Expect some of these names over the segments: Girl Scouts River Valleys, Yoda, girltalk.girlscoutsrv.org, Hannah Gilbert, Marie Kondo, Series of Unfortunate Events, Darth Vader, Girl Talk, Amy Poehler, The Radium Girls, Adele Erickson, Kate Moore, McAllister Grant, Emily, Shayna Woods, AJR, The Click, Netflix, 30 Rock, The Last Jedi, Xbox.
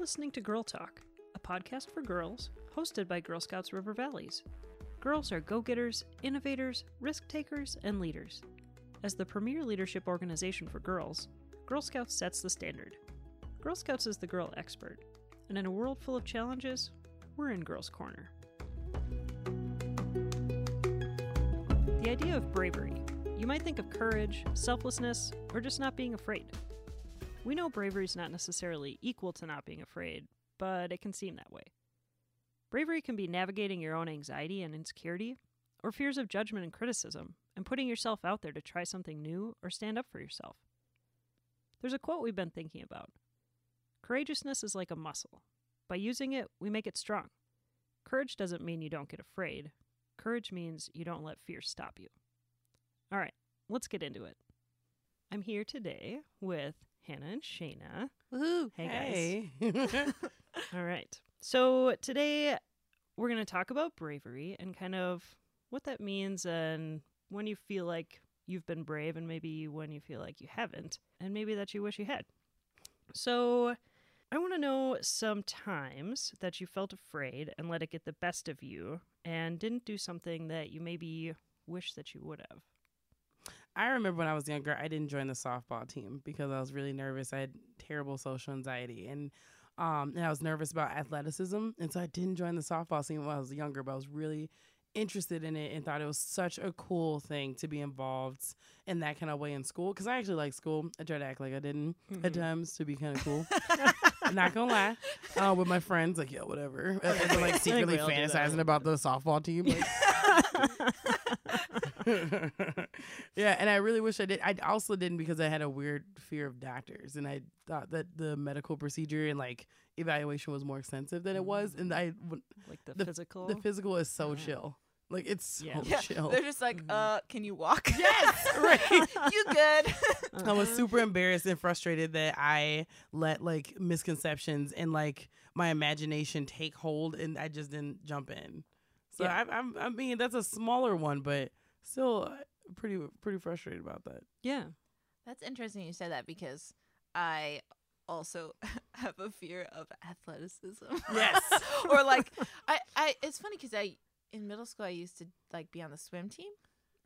listening to Girl Talk, a podcast for girls hosted by Girl Scouts River Valleys. Girls are go-getters, innovators, risk-takers, and leaders. As the premier leadership organization for girls, Girl Scouts sets the standard. Girl Scouts is the girl expert, and in a world full of challenges, we're in Girls' Corner. The idea of bravery. You might think of courage, selflessness, or just not being afraid. We know bravery is not necessarily equal to not being afraid, but it can seem that way. Bravery can be navigating your own anxiety and insecurity, or fears of judgment and criticism, and putting yourself out there to try something new or stand up for yourself. There's a quote we've been thinking about. Courageousness is like a muscle. By using it, we make it strong. Courage doesn't mean you don't get afraid. Courage means you don't let fear stop you. All right, let's get into it. I'm here today with Hannah and Shayna. Woohoo! Hey guys. All right. So today we're going to talk about bravery and kind of what that means and when you feel like you've been brave and maybe when you feel like you haven't and maybe that you wish you had. So I want to know some times that you felt afraid and let it get the best of you and didn't do something that you maybe wish that you would have. I remember when I was younger, I didn't join the softball team because I was really nervous. I had terrible social anxiety and I was nervous about athleticism. And so I didn't join the softball team when I was younger, but I was really interested in it and thought it was such a cool thing to be involved in that kind of way in school. Because I actually like school. I try to act like I didn't at times to be kind of cool. Not gonna lie. With my friends, like, yeah, whatever. And they're, like, secretly fantasizing about the softball team. Like, yeah, and I really wish I did. I also didn't because I had a weird fear of doctors, and I thought that the medical procedure and like evaluation was more extensive than it was. And I like the physical is so chill. Like it's so chill. They're just like, can you walk? Yes, right. You good? I was super embarrassed and frustrated that I let like misconceptions and like my imagination take hold, and I just didn't jump in. So yeah. I mean, that's a smaller one, but still pretty frustrated about that. Yeah. That's interesting you said that because I also have a fear of athleticism. Yes. Or like, I it's funny because in middle school, I used to like be on the swim team.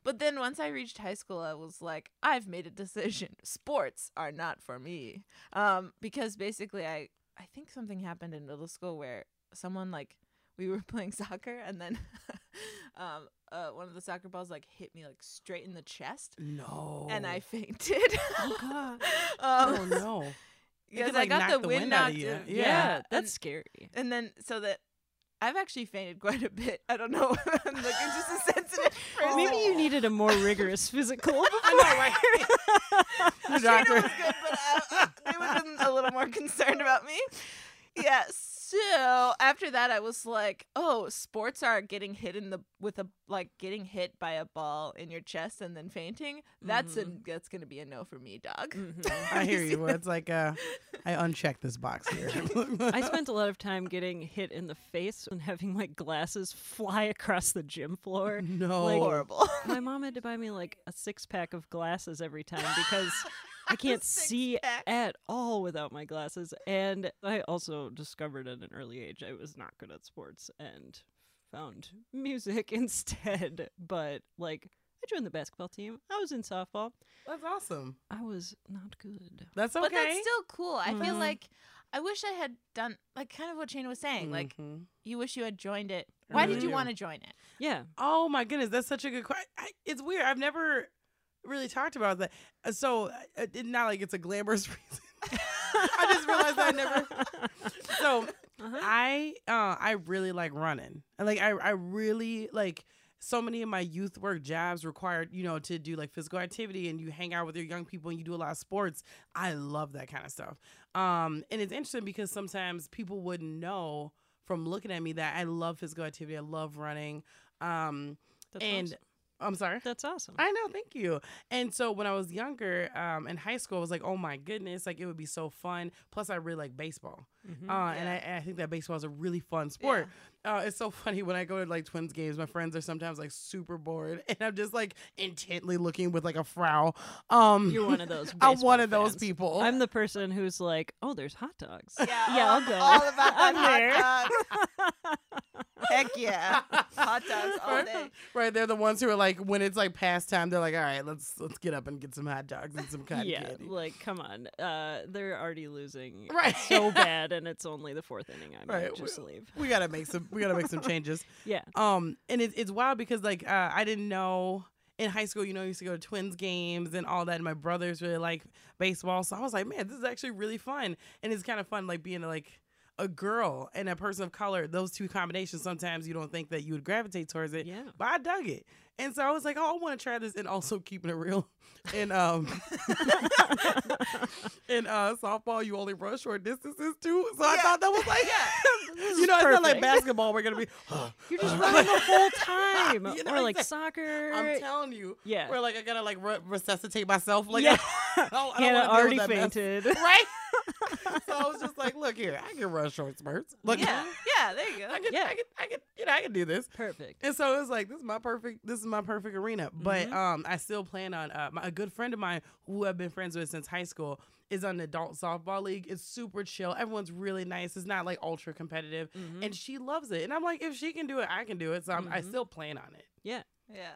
But then once I reached high school, I was like, I've made a decision. Sports are not for me. Because basically, I think something happened in middle school where someone like, we were playing soccer, and then one of the soccer balls like hit me like straight in the chest. No, and I fainted. Oh God! Oh no! Because like, I got the wind knocked out of you. Yeah, that's scary. And then so that I've actually fainted quite a bit. I don't know. I'm like, I'm just a sensitive person. Maybe you needed a more rigorous physical. I know, right? The doctor was good, but they would have been a little more concerned about me. Yes. So after that, I was like, "Oh, sports are getting hit getting hit by a ball in your chest and then fainting. That's gonna be a no for me, dog." Mm-hmm. I hear you. Where it's like, I unchecked this box here. I spent a lot of time getting hit in the face and having like glasses fly across the gym floor. No, like, horrible. My mom had to buy me like a 6-pack of glasses every time because I can't see at all without my glasses. And I also discovered at an early age I was not good at sports and found music instead. But, like, I joined the basketball team. I was in softball. That's awesome. I was not good. That's okay. But that's still cool. I feel like I wish I had done, like, kind of what Shayna was saying. Like, you wish you had joined it. Why did you want to join it? Yeah. Oh, my goodness. That's such a good question. It's weird. I've never really talked about that, so not like it's a glamorous reason. I just realized that I never. So I really like running, and like I really like. So many of my youth work jobs required, you know, to do like physical activity, and you hang out with your young people and you do a lot of sports. I love that kind of stuff, and it's interesting because sometimes people wouldn't know from looking at me that I love physical activity. I love running, That's awesome. I'm sorry. That's awesome. I know. Thank you. And so when I was younger, in high school, I was like, oh my goodness, like it would be so fun. Plus I really like baseball. Mm-hmm. And I think that baseball is a really fun sport. Yeah. It's so funny when I go to like Twins games, my friends are sometimes like super bored and I'm just like intently looking with like a frown. You're one of those. I'm one of those people. I'm the person who's like, oh, there's hot dogs. Yeah, I'll go. All about that hot dogs. Heck yeah. Hot dogs all day. Right. They're the ones who are like, when it's like past time, they're like, all right, let's get up and get some hot dogs and some cotton candy. Like, come on. They're already losing so bad and it's only the fourth inning. I might just leave. We gotta make some changes. Yeah. And it's wild because like I didn't know. In high school, you know, I used to go to Twins games and all that. And my brothers really like baseball. So I was like, man, this is actually really fun. And it's kind of fun, like being like a girl and a person of color. Those two combinations, sometimes you don't think that you would gravitate towards it. Yeah. But I dug it. And so I was like, oh, I want to try this. And also keeping it real. And in softball, you only run short distances too. So I thought that was like, you know, it's not like basketball. We're going to be, you're just running the whole time. You know, or like soccer. I'm telling you. Yeah. We're like, I got to like resuscitate myself. Like, I don't want to already fainted. Mess. Right? So I was just like, look here, I can run short spurts. Look, there you go. I can do this. Perfect. And so it was like, this is my perfect arena. Mm-hmm. But I still plan on a good friend of mine who I've been friends with since high school is on the adult softball league. It's super chill. Everyone's really nice. It's not like ultra competitive, mm-hmm. and she loves it. And I'm like, if she can do it, I can do it. So mm-hmm. I still plan on it. Yeah, yeah.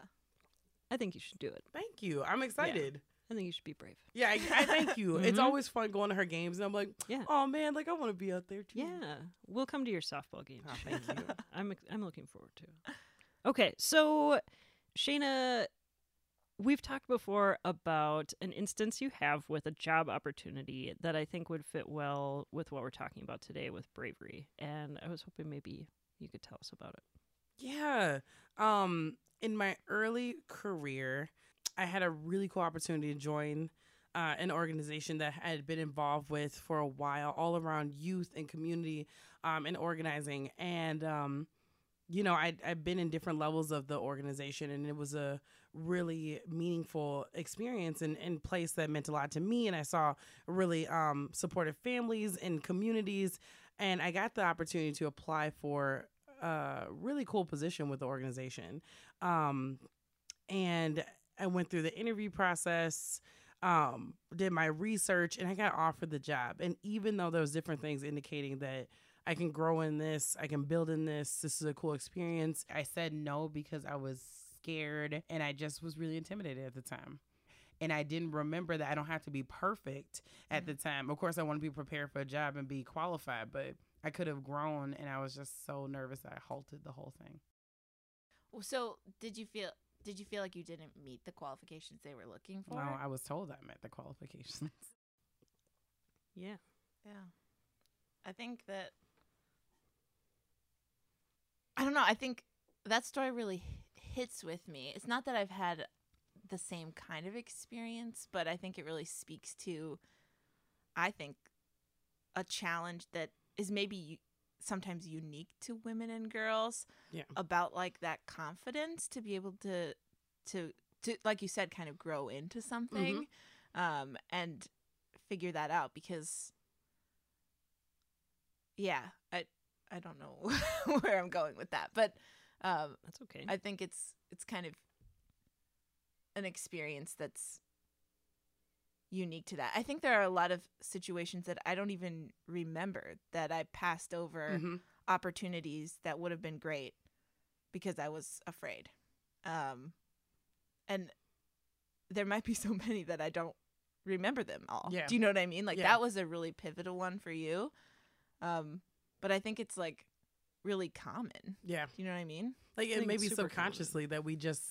I think you should do it. Thank you. I'm excited. Yeah. I think you should be brave. Yeah, I thank you. Mm-hmm. It's always fun going to her games, and I'm like, oh man, like I want to be out there too. Yeah, we'll come to your softball game. Oh, thank you. I'm looking forward to it. Okay, so Shayna, we've talked before about an instance you have with a job opportunity that I think would fit well with what we're talking about today with bravery, and I was hoping maybe you could tell us about it. Yeah, in my early career, I had a really cool opportunity to join an organization that I had been involved with for a while, all around youth and community and organizing. And, you know, I've been in different levels of the organization, and it was a really meaningful experience and place that meant a lot to me. And I saw really supportive families and communities. And I got the opportunity to apply for a really cool position with the organization. And I went through the interview process, did my research, and I got offered the job. And even though there was different things indicating that I can grow in this, I can build in this, this is a cool experience, I said no because I was scared and I just was really intimidated at the time. And I didn't remember that I don't have to be perfect at the time. Of course, I want to be prepared for a job and be qualified, but I could have grown, and I was just so nervous that I halted the whole thing. So did you feel like you didn't meet the qualifications they were looking for? No, I was told I met the qualifications. Yeah. Yeah. I think that, I don't know, I think that story really hits with me. It's not that I've had the same kind of experience, but I think it really speaks to, I think, a challenge that is maybe sometimes unique to women and girls, about like that confidence to be able to like you said, kind of grow into something, mm-hmm. And figure that out, because I don't know where I'm going with that, but that's okay. I think it's kind of an experience that's unique to that. I think there are a lot of situations that I don't even remember that I passed over, mm-hmm. opportunities that would have been great because I was afraid. And there might be so many that I don't remember them all. Yeah. Do you know what I mean? Like that was a really pivotal one for you. But I think it's like really common. Yeah. Do you know what I mean? Like it may be subconsciously common, that we just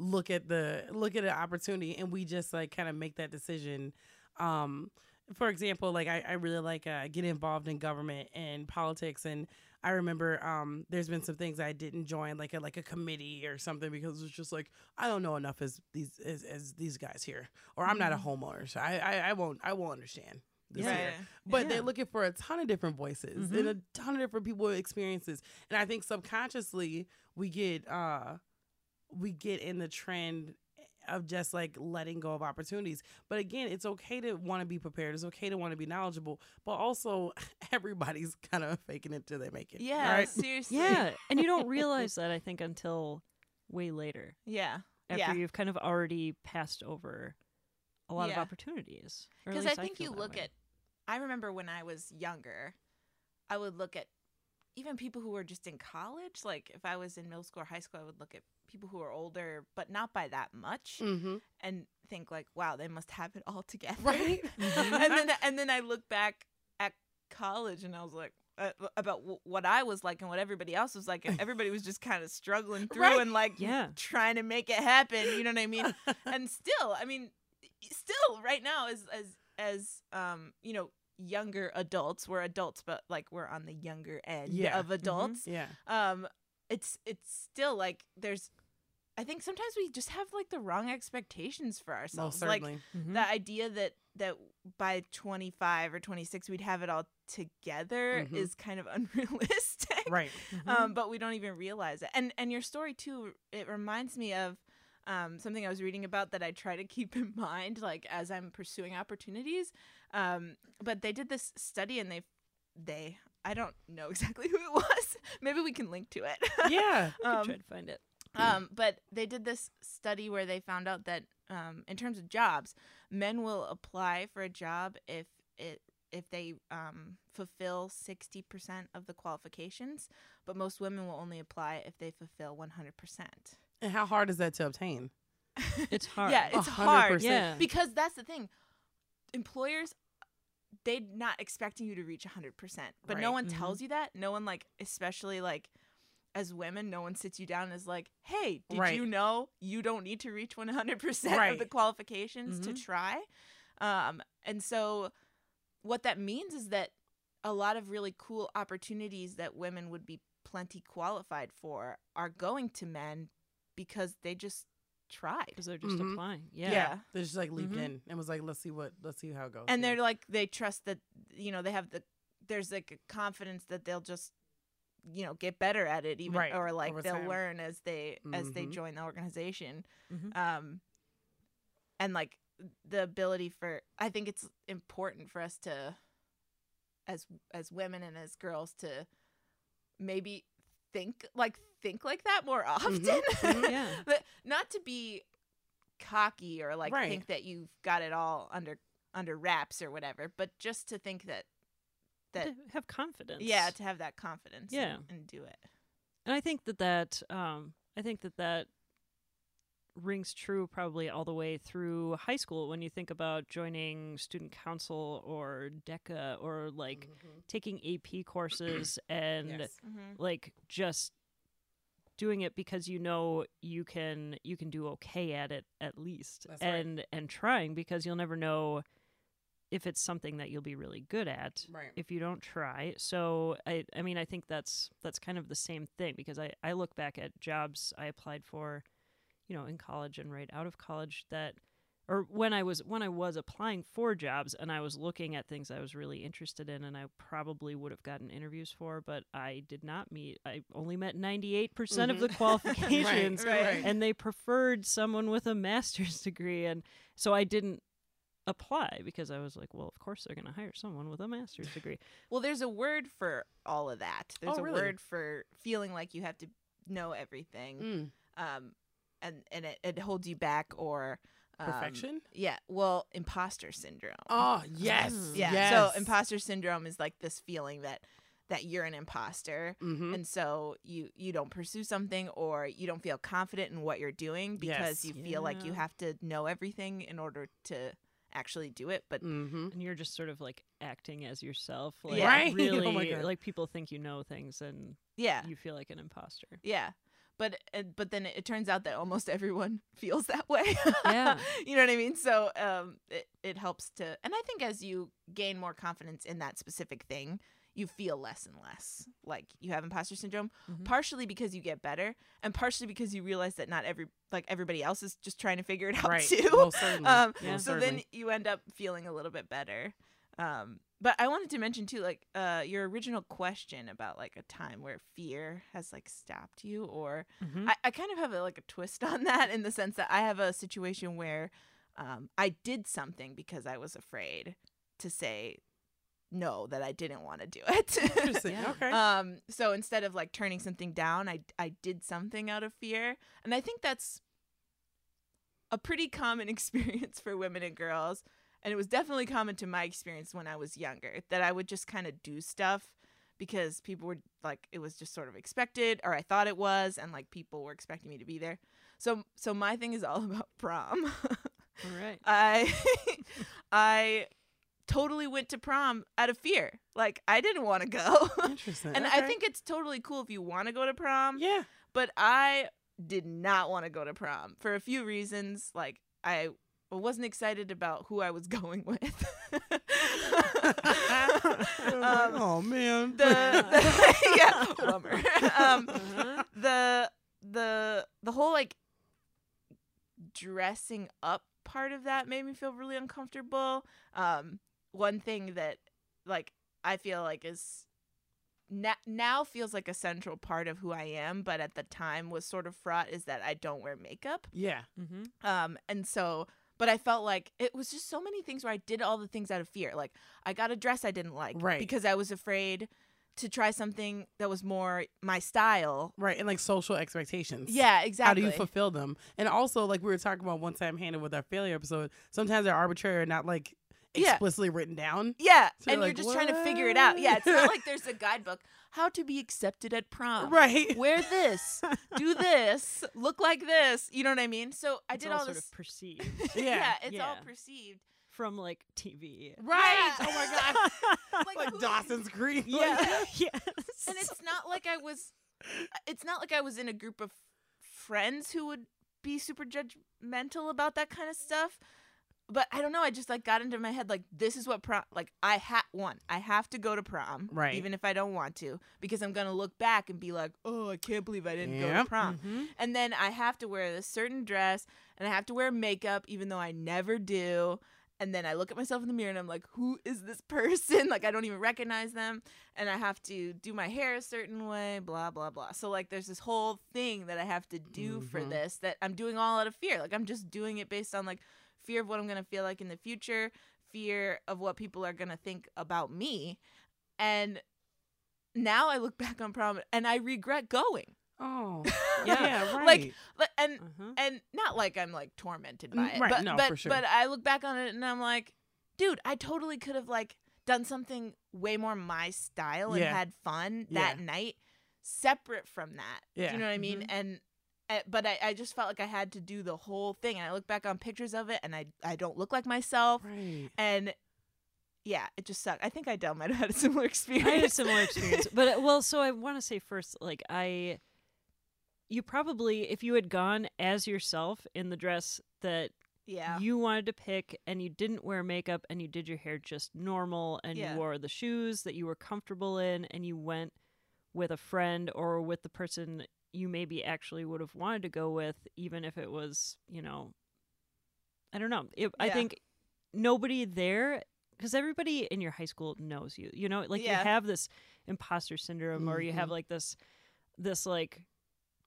look at an opportunity and we just like kind of make that decision. For example, like I really like get involved in government and politics, and I remember there's been some things I didn't join, like a committee or something, because it's just like I don't know enough as these guys here, or I'm not a homeowner, so I won't understand this year. But they're looking for a ton of different voices, mm-hmm. and a ton of different people with experiences, and I think subconsciously we get we get in the trend of just like letting go of opportunities. But again, it's okay to want to be prepared. It's okay to want to be knowledgeable, but also everybody's kind of faking it till they make it. Yeah, right? Seriously. Yeah. And you don't realize that, I think, until way later. Yeah. After you've kind of already passed over a lot of opportunities. Because I think you look at, I remember when I was younger, I would look at even people who were just in college. Like if I was in middle school or high school, I would look at people who are older, but not by that much, and think like, wow, they must have it all together. Right? And then I look back at college and I was like, about what I was like and what everybody else was like. And everybody was just kind of struggling through and like trying to make it happen. You know what I mean? And still, I mean, still right now as you know, younger adults, we're adults, but like we're on the younger end of adults. It's still like there's, I think sometimes we just have like the wrong expectations for ourselves. Like the idea that by 25 or 26 we'd have it all together is kind of unrealistic. Right. But we don't even realize it. And your story too, it reminds me of something I was reading about that I try to keep in mind, like as I'm pursuing opportunities. But they did this study and they I don't know exactly who it was. Maybe we can link to it. Yeah. We can try to find it. But they did this study where they found out that in terms of jobs, men will apply for a job if they fulfill 60% of the qualifications, but most women will only apply if they fulfill 100%. And how hard is that to obtain? It's hard. Yeah, it's 100%. Hard. Yeah. Because that's the thing. Employers, they're not expecting you to reach 100%, but no one tells you that. No one, like, especially like as women, no one sits you down and is like, hey, did you know you don't need to reach 100% of the qualifications to try? And so what that means is that a lot of really cool opportunities that women would be plenty qualified for are going to men because they just tried. Because they're just applying. Yeah. They're just like leaped in and was like, let's see how it goes. And they're like, they trust that, you know, they have there's like a confidence that they'll just, you know, get better at it even or like over they'll time. Learn as they join the organization. And like the ability for, I think it's important for us to as women and as girls to maybe think like that more often. But not to be cocky or like think that you've got it all under wraps or whatever, but just to think that to have confidence. Yeah, to have that confidence and do it. And I think that rings true probably all the way through high school when you think about joining student council or DECA or like taking AP courses and like just doing it because you know you can do okay at it at least. That's and trying, because you'll never know if it's something that you'll be really good at if you don't try. So I mean, I think that's kind of the same thing, because I look back at jobs I applied for, you know, in college and right out of college, that, or when I was applying for jobs and I was looking at things I was really interested in and I probably would have gotten interviews for, but I did not meet, I only met 98% of the qualifications and they preferred someone with a master's degree. And so I didn't apply because I was like, well, of course they're going to hire someone with a master's degree. Well, there's a word for all of that. There's a word for feeling like you have to know everything. And it holds you back, or perfection? Yeah. Well, imposter syndrome. Oh, yes. Yeah. Yes. So imposter syndrome is like this feeling that you're an imposter. And so you don't pursue something, or you don't feel confident in what you're doing because you feel like you have to know everything in order to actually do it. But and you're just sort of like acting as yourself. Like, really, oh my God, like people think you know things and you feel like an imposter. Yeah. But then it turns out that almost everyone feels that way. You know what I mean? So it helps to, and I think as you gain more confidence in that specific thing, you feel less and less like you have imposter syndrome, partially because you get better and partially because you realize that not everybody else is just trying to figure it out too. Well, so then you end up feeling a little bit better. But I wanted to mention too, like, your original question about like a time where fear has like stopped you, or I kind of have like a twist on that, in the sense that I have a situation where I did something because I was afraid to say no, that I didn't want to do it. Interesting. Yeah. Okay. So instead of like turning something down, I did something out of fear. And I think that's a pretty common experience for women and girls. And it was definitely common to my experience when I was younger, that I would just kind of do stuff because people were like, it was just sort of expected, or I thought it was, and like people were expecting me to be there. So my thing is all about prom. All right. I totally went to prom out of fear. Like, I didn't want to go. Interesting. And okay. I think it's totally cool if you want to go to prom. Yeah. But I did not want to go to prom for a few reasons. Like, I wasn't excited about who I was going with. Oh man. Yeah, bummer. The whole like dressing up part of that made me feel really uncomfortable. One thing that like I feel like is now feels like a central part of who I am, but at the time was sort of fraught, is that I don't wear makeup. Yeah. And so, but I felt like it was just so many things where I did all the things out of fear. Like, I got a dress I didn't like, right, because I was afraid to try something that was more my style. Right. And like social expectations. Yeah, exactly. How do you fulfill them? And also, like we were talking about one time, Hannah, with our failure episode, sometimes they're arbitrary and not like explicitly written down. Yeah. So and you're like, just trying to figure it out. Yeah. It's not like there's a guidebook. How to be accepted at prom. Right. Wear this. Do this. Look like this. You know what I mean? So I did all this. It's all sort of perceived. Yeah. Yeah. It's all perceived. From like TV, right? Yeah. Oh my god, like Dawson's Creek. Yeah, yes. And it's not like I was in a group of friends who would be super judgmental about that kind of stuff. But I don't know. I just like got into my head like, this is what prom. Like I have to go to prom, right? Even if I don't want to, because I'm gonna look back and be like, oh, I can't believe I didn't go to prom. And then I have to wear this certain dress, and I have to wear makeup, even though I never do. And then I look at myself in the mirror and I'm like, who is this person? Like, I don't even recognize them. And I have to do my hair a certain way, blah, blah, blah. So, like, there's this whole thing that I have to do for this that I'm doing all out of fear. Like, I'm just doing it based on, like, fear of what I'm going to feel like in the future, fear of what people are going to think about me. And now I look back on prom and I regret going. Oh, yeah, right. And not like I'm like tormented by it, right, but for sure. But I look back on it and I'm like, dude, I totally could have like done something way more my style and had fun that night, separate from that. Yeah. Do you know what I mean? And but I just felt like I had to do the whole thing. And I look back on pictures of it and I don't look like myself. Right. And yeah, it just sucked. I think Adele might have had a similar experience. I had a similar experience, but well, so I want to say first, like you probably, if you had gone as yourself in the dress that you wanted to pick, and you didn't wear makeup, and you did your hair just normal, and you wore the shoes that you were comfortable in, and you went with a friend or with the person you maybe actually would have wanted to go with, even if it was, you know, I don't know. I think nobody there, because everybody in your high school knows you. You know, like you have this imposter syndrome, or you have like this like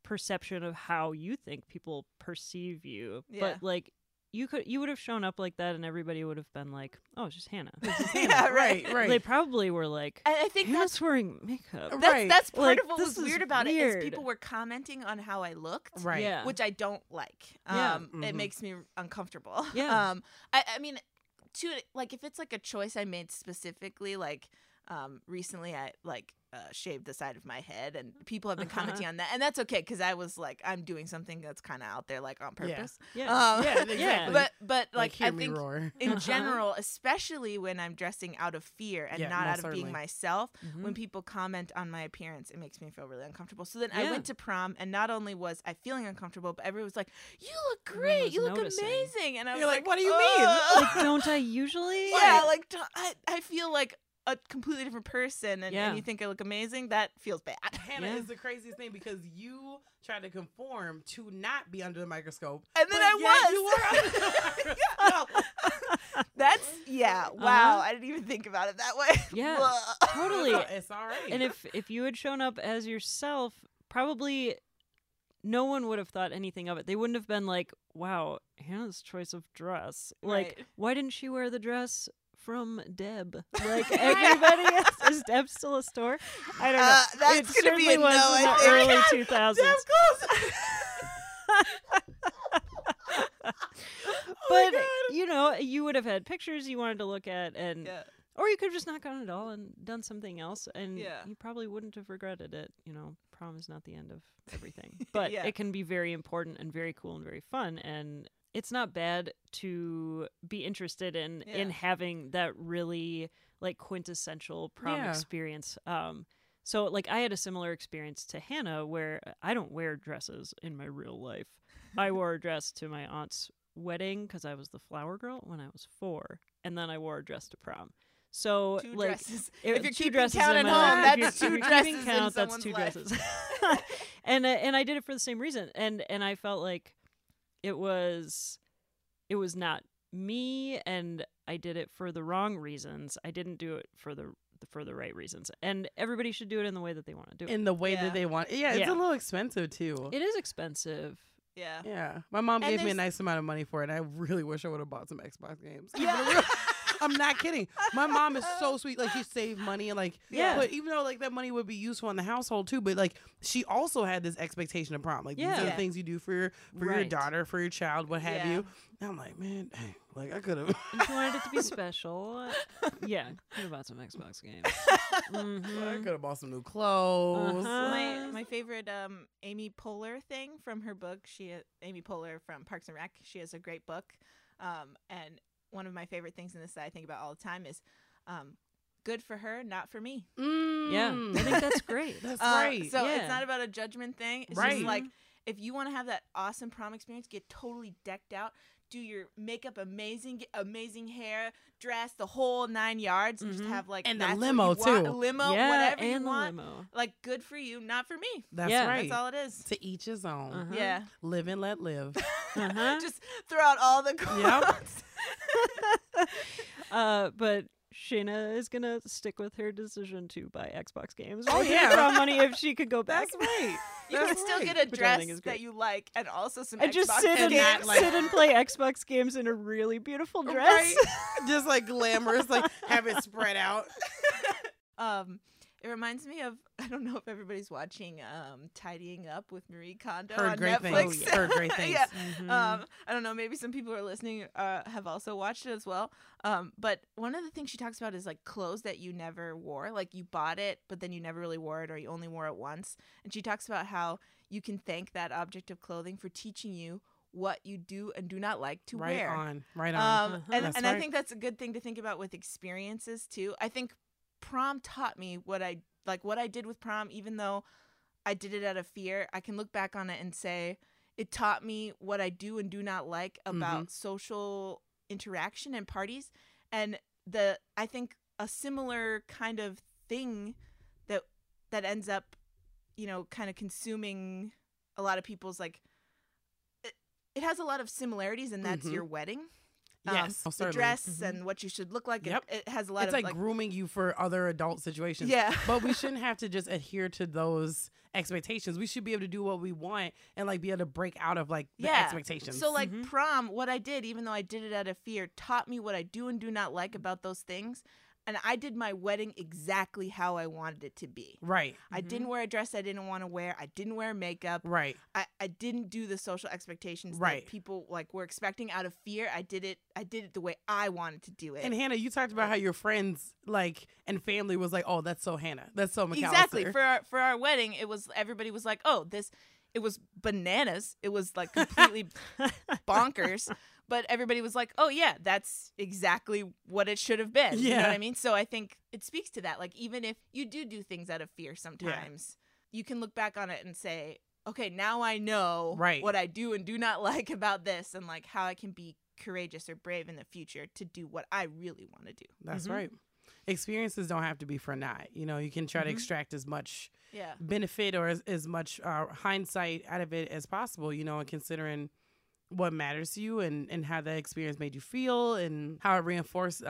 perception of how you think people perceive you, but like you would have shown up like that and everybody would have been like, oh, it's just Hannah. Yeah, right. They probably were like, I think Hannah's wearing makeup. That's part of what was weird about it, is people were commenting on how I looked, right? Yeah. Which I don't like. It makes me uncomfortable. Yeah. I mean, to like, if it's like a choice I made specifically, like recently I like shaved the side of my head, and people have been commenting on that, and that's okay, because I was like, I'm doing something that's kind of out there, like on purpose. Exactly. But like I think roar. In general, especially when I'm dressing out of fear and not out of being myself, when people comment on my appearance, it makes me feel really uncomfortable. So then I went to prom, and not only was I feeling uncomfortable, but everyone was like, you look great, you look amazing, and I was like, what do you mean? Like, don't I usually? Yeah, like I feel like a completely different person, and you think I look amazing. That feels bad. Hannah is the craziest thing, because you try to conform to not be under the microscope, and then I was. You were under the microscope. That's, yeah, wow. I didn't even think about it that way. Yeah, totally. It's all right. And if you had shown up as yourself, probably no one would have thought anything of it. They wouldn't have been like, wow, Hannah's choice of dress. Like, right. Why didn't she wear the dress from Deb? Like, everybody else. Is Deb still a store? I don't know. That's going to be a no, I think. Early 2000s. Deb's close. But, you know, you would have had pictures you wanted to look at, and yeah. Or you could have just not gone at all and done something else, and yeah. You probably wouldn't have regretted it. You know, prom is not the end of everything. But yeah. It can be very important and very cool and very fun, and it's not bad to be interested in having that really, like, quintessential prom experience. So, like, I had a similar experience to Hannah where I don't wear dresses in my real life. I wore a dress to my aunt's wedding because I was the flower girl when I was 4. And then I wore a dress to prom. So, two like, dresses. If you're keeping count at home, that's two dresses. That's two dresses. And I did it for the same reason. And I felt like it was not me, and I did it for the wrong reasons. I didn't do it for the right reasons, and everybody should do it in the way that they want to do it. It's a little expensive too. It is expensive. Yeah My mom gave me a nice amount of money for it, and I really wish I would have bought some Xbox games. I'm not kidding. My mom is so sweet. Like, she saved money, and like, but even though, like, that money would be useful in the household too, but like, she also had this expectation of prom. Like, these are the things you do for your daughter, for your child, what have you. And I'm like, man, dang, like, I could have. She wanted it to be special. Could have bought some Xbox games. Mm-hmm. I could have bought some new clothes. Uh-huh. My favorite Amy Poehler thing from her book. Amy Poehler from Parks and Rec. She has a great book, and one of my favorite things in this that I think about all the time is good for her, not for me. I think that's great. That's right. So it's not about a judgment thing. It's just like, if you want to have that awesome prom experience, get totally decked out, do your makeup amazing, get amazing hair, dress, the whole 9 yards, and just have like, and the limo too. A limo, whatever you want. Limo. Like, good for you, not for me. That's right. That's all it is. To each his own. Uh-huh. Yeah. Live and let live. Uh-huh. Just throw out all the quotes. Yep. But Shayna is gonna stick with her decision to buy Xbox games. Raw money if she could go back. That's right. You can still get a dress that you like, and also some. And Xbox just sit and play Xbox games in a really beautiful dress, just like glamorous, like have it spread out. It reminds me of, I don't know if everybody's watching Tidying Up with Marie Kondo on Netflix. Her great things. I don't know. Maybe some people who are listening have also watched it as well. But one of the things she talks about is like clothes that you never wore. Like, you bought it, but then you never really wore it, or you only wore it once. And she talks about how you can thank that object of clothing for teaching you what you do and do not like to wear. Right on. And I think that's a good thing to think about with experiences too. I think prom taught me what I did with prom, even though I did it out of fear. I can look back on it and say it taught me what I do and do not like about social interaction and parties. And I think a similar kind of thing that ends up, you know, kind of consuming a lot of people's, like, it has a lot of similarities, and that's your wedding. Yes, the dress and what you should look like. Yep. It has a lot of... It's like grooming you for other adult situations. Yeah. But we shouldn't have to just adhere to those expectations. We should be able to do what we want and like be able to break out of like the expectations. So like prom, what I did, even though I did it out of fear, taught me what I do and do not like about those things. And I did my wedding exactly how I wanted it to be. Right. I didn't wear a dress I didn't want to wear. I didn't wear makeup. Right. I didn't do the social expectations that people like were expecting out of fear. I did it the way I wanted to do it. And Hannah, you talked about how your friends like and family was like, oh, that's so Hannah. That's so McAllister. Exactly. For our wedding, it was, everybody was like, oh, this, it was bananas. It was like completely bonkers. But everybody was like, oh, yeah, that's exactly what it should have been. Yeah. You know what I mean? So I think it speaks to that. Like, even if you do things out of fear sometimes, you can look back on it and say, okay, now I know what I do and do not like about this, and like how I can be courageous or brave in the future to do what I really want to do. That's right. Experiences don't have to be for naught. You know, you can try to extract as much benefit or as much hindsight out of it as possible, you know, and considering what matters to you and how that experience made you feel and how it reinforced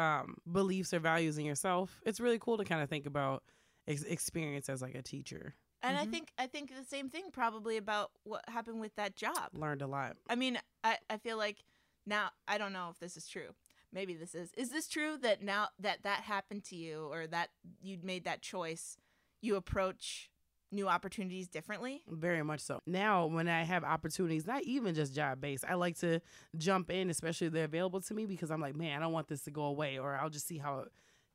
beliefs or values in yourself. It's really cool to kind of think about experience as like a teacher. And mm-hmm. I think the same thing probably about what happened with that job. Learned a lot. I mean, I feel like now, I don't know if this is true. Maybe this is. Is this true that now that happened to you or that you'd made that choice, you approach new opportunities differently? Very much so. Now, when I have opportunities, not even just job-based, I like to jump in, especially if they're available to me, because I'm like, man, I don't want this to go away, or I'll just see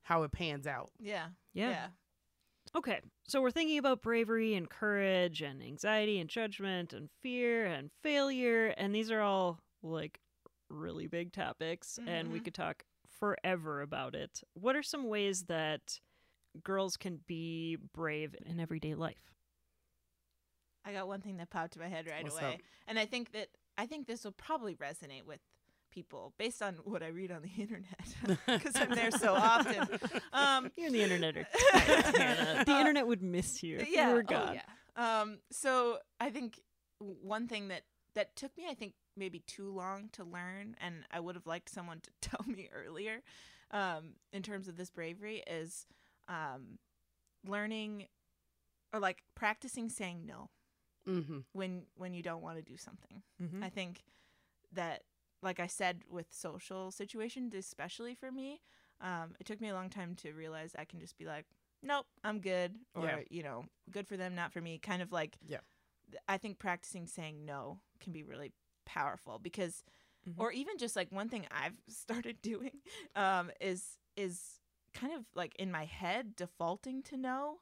how it pans out. Yeah. Yeah. Yeah. Okay, so we're thinking about bravery and courage and anxiety and judgment and fear and failure, and these are all, like, really big topics, mm-hmm. and we could talk forever about it. What are some ways that girls can be brave in everyday life? I got one thing that popped in my head right What's away. Up? And I think this will probably resonate with people based on what I read on the internet, because I'm there so often. You're the interneter. The internet would miss you. Yeah. You were gone. Oh, yeah. So I think one thing that took me, I think, maybe too long to learn, and I would have liked someone to tell me earlier, in terms of this bravery, is learning or like practicing saying no mm-hmm. when you don't want to do something. Mm-hmm. I think that, like I said, with social situations, especially for me, it took me a long time to realize I can just be like, nope, I'm good, or yeah. you know, good for them, not for me, kind of like. Yeah. I think practicing saying no can be really powerful, because mm-hmm. or even just like one thing I've started doing is kind of like in my head defaulting to no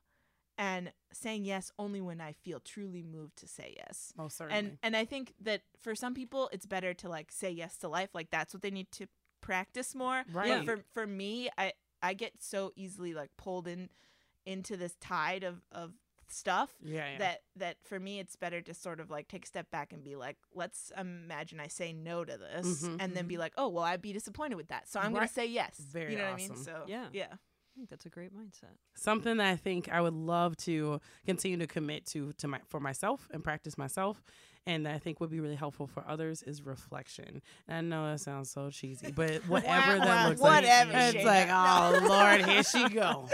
and saying yes only when I feel truly moved to say yes. Oh, certainly. And I think that for some people it's better to like say yes to life, like that's what they need to practice more. Right. But for me, I get so easily like pulled into this tide of stuff. Yeah, yeah. That for me it's better to sort of like take a step back and be like, let's imagine I say no to this mm-hmm, and mm-hmm. then be like, oh well, I'd be disappointed with that, so I'm right. gonna say yes. Very you know awesome. What I mean? So yeah, I think that's a great mindset. Something that I think I would love to continue to commit to for myself and practice myself, and that I think would be really helpful for others, is reflection. And I know that sounds so cheesy, but whatever that looks whatever, like, it's like, oh Lord, here she go.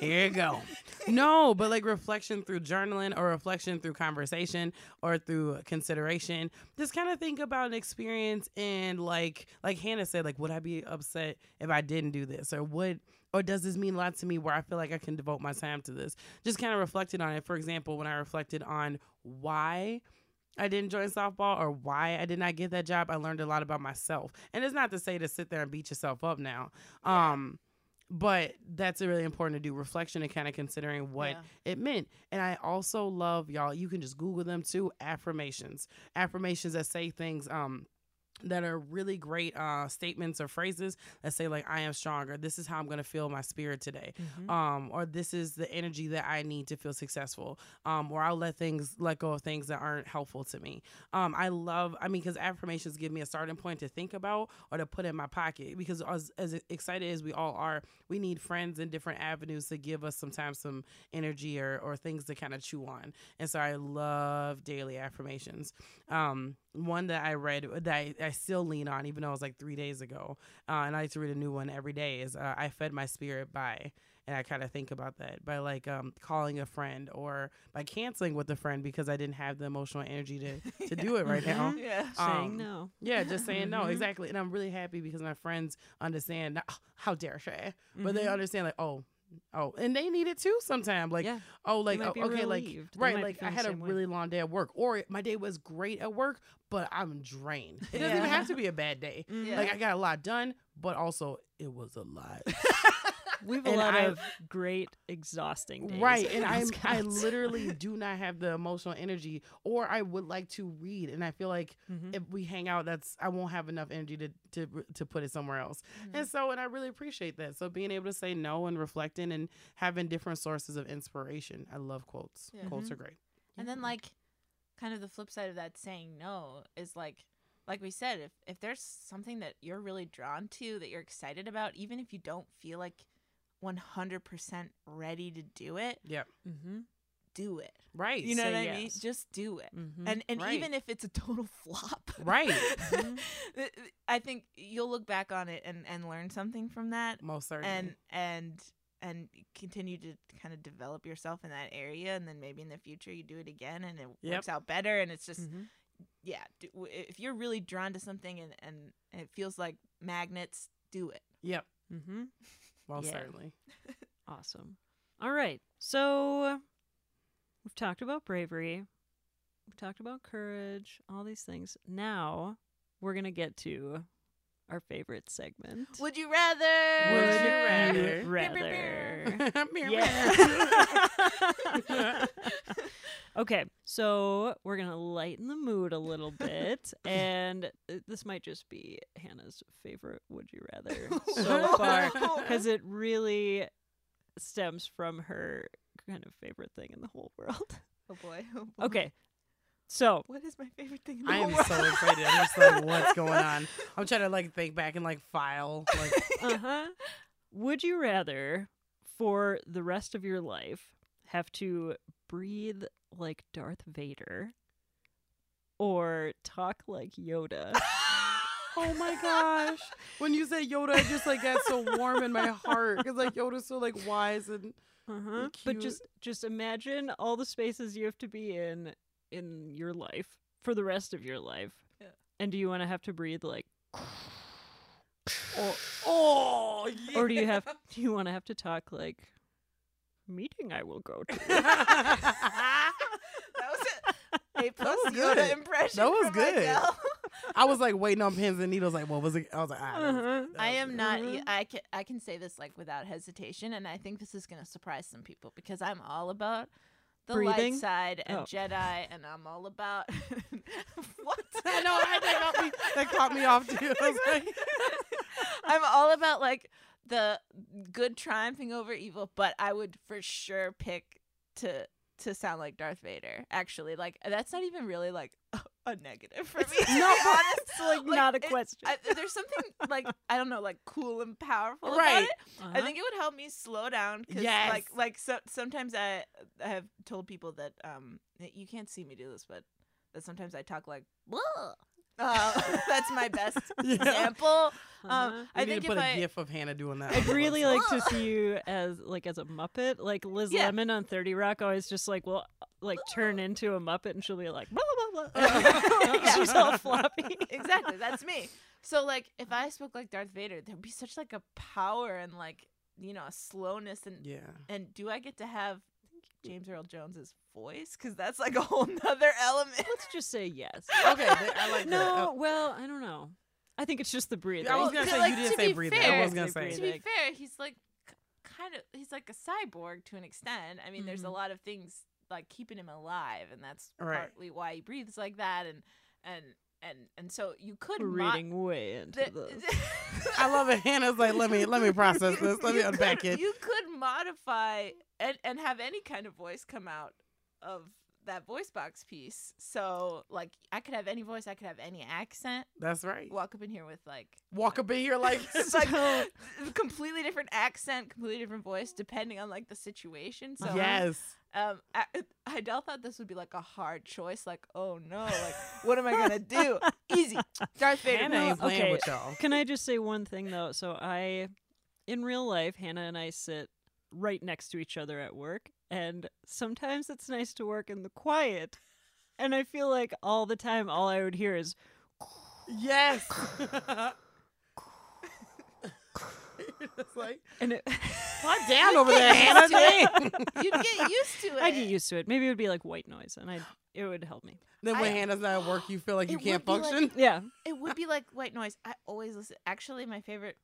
Here you go. No, but like reflection through journaling or reflection through conversation or through consideration. Just kind of think about an experience and like Hannah said, like, would I be upset if I didn't do this? Or does this mean a lot to me where I feel like I can devote my time to this? Just kind of reflected on it. For example, when I reflected on why I didn't join softball or why I did not get that job, I learned a lot about myself. And it's not to say to sit there and beat yourself up now. But that's really important to do, reflection and kind of considering what it meant. And I also love, y'all, you can just Google them too, affirmations. Affirmations that say things that are really great statements or phrases that say like, I am stronger. This is how I'm going to feel my spirit today. Mm-hmm. Or this is the energy that I need to feel successful. Or I'll let go of things that aren't helpful to me. Because affirmations give me a starting point to think about or to put in my pocket, because as excited as we all are, we need friends in different avenues to give us sometimes some energy or things to kind of chew on. And so I love daily affirmations. One that I read that I still lean on, even though it was like 3 days ago, and I like to read a new one every day, is I fed my spirit by, and I kind of think about that, by like calling a friend or by canceling with a friend because I didn't have the emotional energy to do it right now. Yeah, saying no. Yeah, just saying no, exactly. And I'm really happy because my friends understand, how dare she, but they understand like, oh, and they need it too sometimes. Like, oh, like, oh, okay, relieved. Like, right, like I had a really long day at work, or my day was great at work, but I'm drained. It doesn't even have to be a bad day. Yeah. Like, I got a lot done, but also it was a lot. We have a lot of great, exhausting days. Right, and I literally do not have the emotional energy, or I would like to read, and I feel like if we hang out, I won't have enough energy to put it somewhere else. Mm-hmm. And I really appreciate that. So being able to say no and reflecting and having different sources of inspiration. I love quotes. Yeah. Quotes are great. And then like kind of the flip side of that saying no is like we said, if there's something that you're really drawn to, that you're excited about, even if you don't feel like 100% ready to do it. Yep. Mm-hmm. Do it. Right. You know what I mean? Just do it. Mm-hmm. And right. even if it's a total flop, Right. Mm-hmm. I think you'll look back on it and learn something from that. Most certainly. And continue to kind of develop yourself in that area. And then maybe in the future you do it again and it works out better. And it's just, yeah, if you're really drawn to something and it feels like magnets, do it. Yep. Mm-hmm. Well, certainly. Awesome. All right. So we've talked about bravery. We've talked about courage, all these things. Now we're going to get to our favorite segment. Would you rather? Would you rather? Okay, so we're going to lighten the mood a little bit. And this might just be Hannah's favorite would you rather so far, because it really stems from her kind of favorite thing in the whole world. Oh boy. Okay. So what is my favorite thing in the whole world? I am so excited. I'm just like, what's going on? I'm trying to like think back and like file. Like, would you rather for the rest of your life have to breathe like Darth Vader or talk like Yoda? Oh my gosh. When you say Yoda, I just like got so warm in my heart because like Yoda's so like wise and cute. But just imagine all the spaces you have to be in your life for the rest of your life. Yeah. And do you want to have to breathe like or do you want to have to talk like meeting I will go to? That was a plus Yoda impression. That was good. I was like waiting on pins and needles like what was it? I was like I can say this like without hesitation, and I think this is going to surprise some people because I'm all about the breathing? Light side and Jedi, and I'm all about what? I know that caught me off too. I was like... I'm all about like the good triumphing over evil, but I would for sure pick to sound like Darth Vader. Actually, like that's not even really like a negative for me. No, it's like not a question. There's something like I don't know, like cool and powerful about it. I think it would help me slow down because sometimes I have told people that you can't see me do this, but that sometimes I talk like blah. That's my best example. I need think to put a gif of Hannah doing that. I'd really like to see you as a Muppet, like Liz Lemon on 30 Rock always just like will like turn into a Muppet and she'll be like blah blah blah. She's all floppy. Exactly, that's me. So like if I spoke like Darth Vader, there'd be such like a power and like you know a slowness and and do I get to have James Earl Jones's voice? Because that's like a whole nother element. Let's just say yes. Okay, I like no, that. Well, I don't know. I think it's just the breathing. I was going to say, like, you didn't say breathing. I was going to say. To be fair, he's like kind of, he's like a cyborg to an extent. I mean, there's a lot of things like keeping him alive, and that's partly why he breathes like that. And so you could We're reading way into this. I love it. Hannah's like, let me process this. Let me unpack it. You could modify and have any kind of voice come out of that voice box piece. So like I could have any voice, I could have any accent. That's right. Walk up in here with like it's like completely different accent, completely different voice depending on like the situation. So yes. Adele thought this would be like a hard choice. Like, oh no, like what am I gonna do? Easy, Darth Vader. Hannah ain't playing with y'all. Can I just say one thing though? So in real life, Hannah and I sit right next to each other at work, and sometimes it's nice to work in the quiet. And I feel like all the time, all I would hear is, yes. It's like, and it fly down over there, Hannah. You'd get used to it. I'd get used to it. Maybe it would be like white noise, and it would help me. Then when Hannah's not at work, you feel like you can't function? Like, yeah. It would be like white noise. I always listen. Actually, my favorite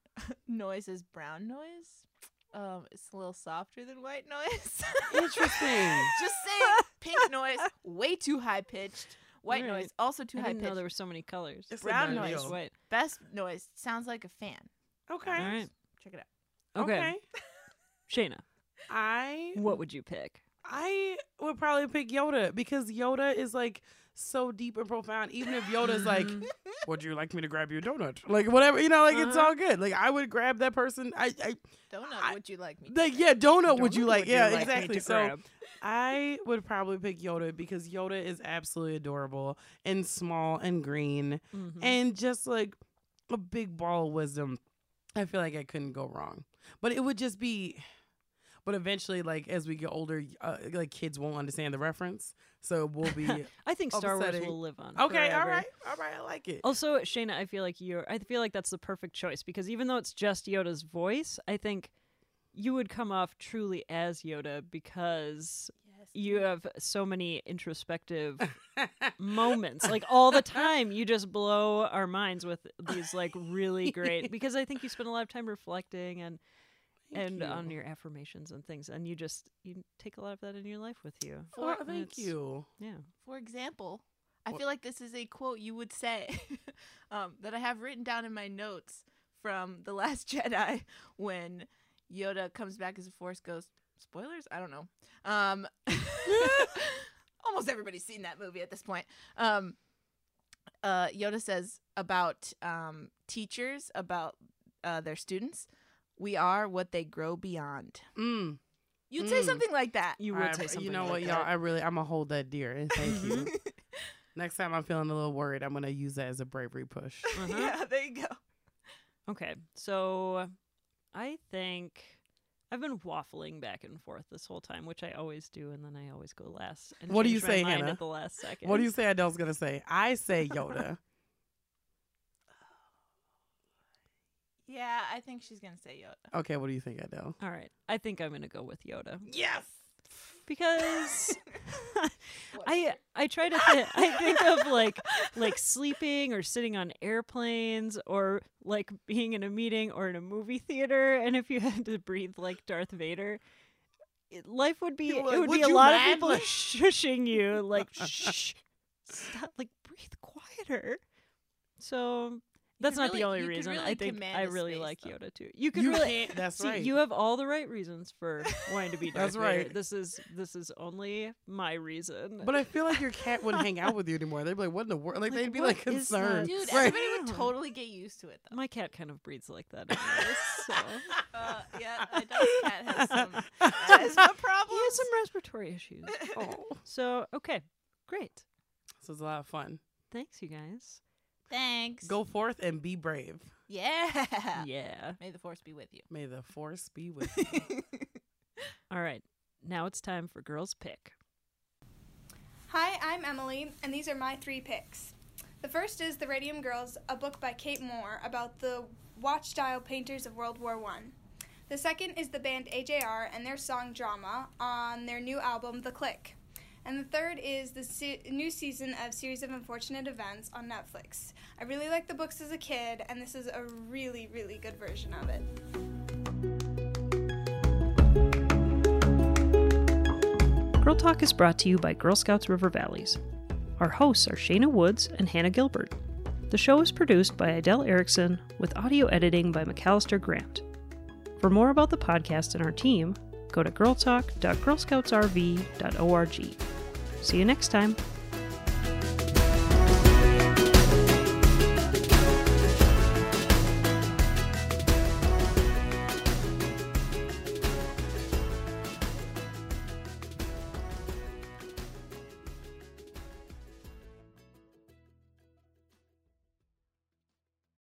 noise is brown noise. It's a little softer than white noise. Interesting. Just saying, pink noise, way too high-pitched. White noise, also too high-pitched. I didn't know there were so many colors. It's brown noise, white. Best noise, sounds like a fan. Okay. All right. Check it out. Okay. Shayna. What would you pick? I would probably pick Yoda because Yoda is like so deep and profound. Even if Yoda's like would you like me to grab you a donut? Like, whatever, you know, like, it's all good. Like, I would grab that person. Would you like me to grab? Yeah, donut would you like? Yeah, exactly. So I would probably pick Yoda because Yoda is absolutely adorable and small and green and just like a big ball of wisdom. I feel like I couldn't go wrong. But it would just be... But eventually, like, as we get older, like, kids won't understand the reference. So we'll be I think Star Wars will live on. Okay, forever. All right, I like it. Also, Shayna, I feel like that's the perfect choice because even though it's just Yoda's voice, I think you would come off truly as Yoda because you have so many introspective moments. Like, all the time, you just blow our minds with these, like, really great... Because I think you spend a lot of time reflecting and on your affirmations and things, and you take a lot of that in your life with you. Thank you. Yeah. For example, I feel like this is a quote you would say that I have written down in my notes from The Last Jedi when Yoda comes back as a Force ghost. Spoilers? I don't know. Almost everybody's seen that movie at this point. Yoda says about teachers, about their students, "We are what they grow beyond." Mm. You'd say something like that. You would say something like that. You know what, y'all? I'm going to hold that dear. And thank you. Next time I'm feeling a little worried, I'm going to use that as a bravery push. Uh-huh. Yeah, there you go. Okay. So I think I've been waffling back and forth this whole time, which I always do. And then I always go last. And what do you say, Hannah? At the last second. What do you say Adele's going to say? I say Yoda. Yeah, I think she's going to say Yoda. Okay, what do you think, Adele? All right. I think I'm going to go with Yoda. Yes! Because I try to I think of like sleeping or sitting on airplanes or like being in a meeting or in a movie theater, and if you had to breathe like Darth Vader, life would be a lot of people shushing you like shh. Stop, like breathe quieter. So that's not the only reason. I think I really like Yoda too. That's right. You have all the right reasons for wanting to be Darth Vader. That's right. This is only my reason. But I feel like your cat wouldn't hang out with you anymore. They'd be like, "What in the world?" Like they'd be like concerned. Dude, everybody would totally get used to it though. My cat kind of breeds like that anyways. So yeah, my dog's cat has some asthma problems. He has some respiratory issues. Oh. So okay, great. This was a lot of fun. Thanks, you guys. Thanks. Go forth and be brave. Yeah. Yeah. May the force be with you. May the force be with you. All right. Now it's time for Girls Pick. Hi, I'm Emily, and these are my 3 picks. The first is The Radium Girls, a book by Kate Moore about the watch-style painters of World War I. The second is the band AJR and their song Drama on their new album, The Click. And the third is the new season of Series of Unfortunate Events on Netflix. I really liked the books as a kid, and this is a really, really good version of it. Girl Talk is brought to you by Girl Scouts River Valleys. Our hosts are Shayna Woods and Hannah Gilbert. The show is produced by Adele Erickson with audio editing by McAllister Grant. For more about the podcast and our team, go to girltalk.girlscoutsrv.org. See you next time.